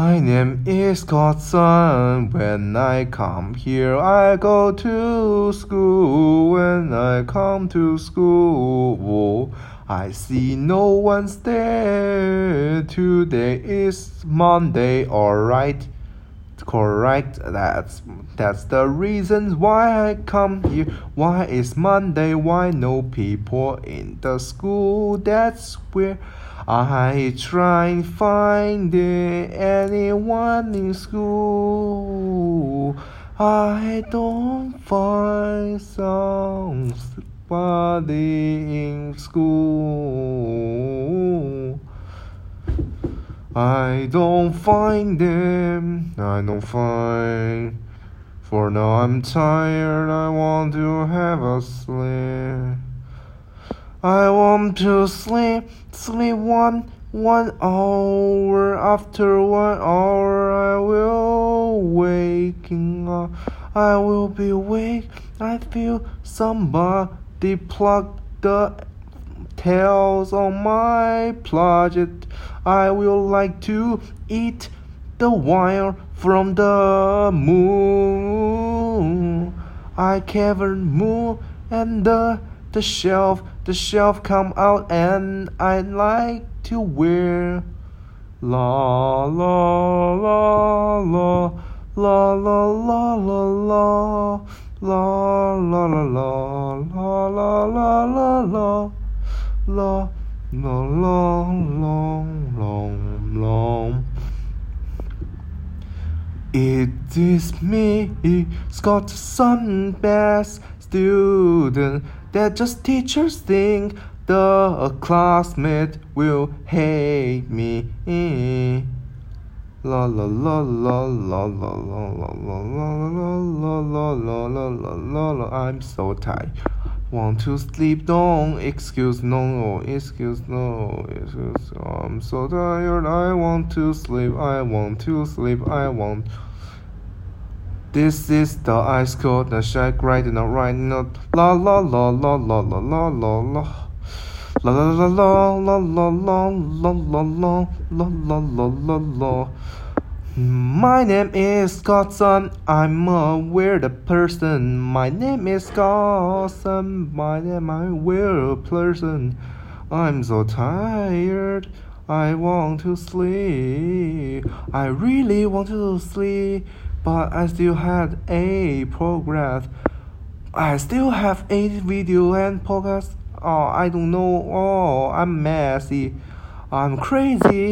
My name is Godson. When I come here, I go to school. When I come to school, I see no one's there. Today is Monday, alright? Correct. That's the reason why I come here. Why is Monday? Why no people in the school? That's where I try and find anyone in school. I don't find somebody in school. I don't find them, I don't find. For now I'm tired, I want to have a sleep. I want to sleep one hour. After 1 hour I will waking up. I will be wake, I feel somebody pluck the tails on my project. I will like to eat the wire from the moon. I cover moon and the shelf come out and I like to wear. La la la la la la la la la la la la la la la la la la. Long. It is me, Scottson, best student that just teachers think the classmate will hate me. La la la la la la la la la la la la la la. I'm so tired. Want to sleep, don't excuse no, excuse no, excuse no. I'm so tired, I want to sleep, I want to sleep, I want. This is the ice cold, the shake right now. La la la la la la la la la. La la la la la la la la la la la la la la. My name is Godson, I'm a weird person. My name is Godson, I'm a weird person. I'm so tired, I want to sleep. I really want to sleep, but I still had a progress. I still have 8 video and podcasts. Oh, I don't know. Oh, I'm messy. I'm crazy.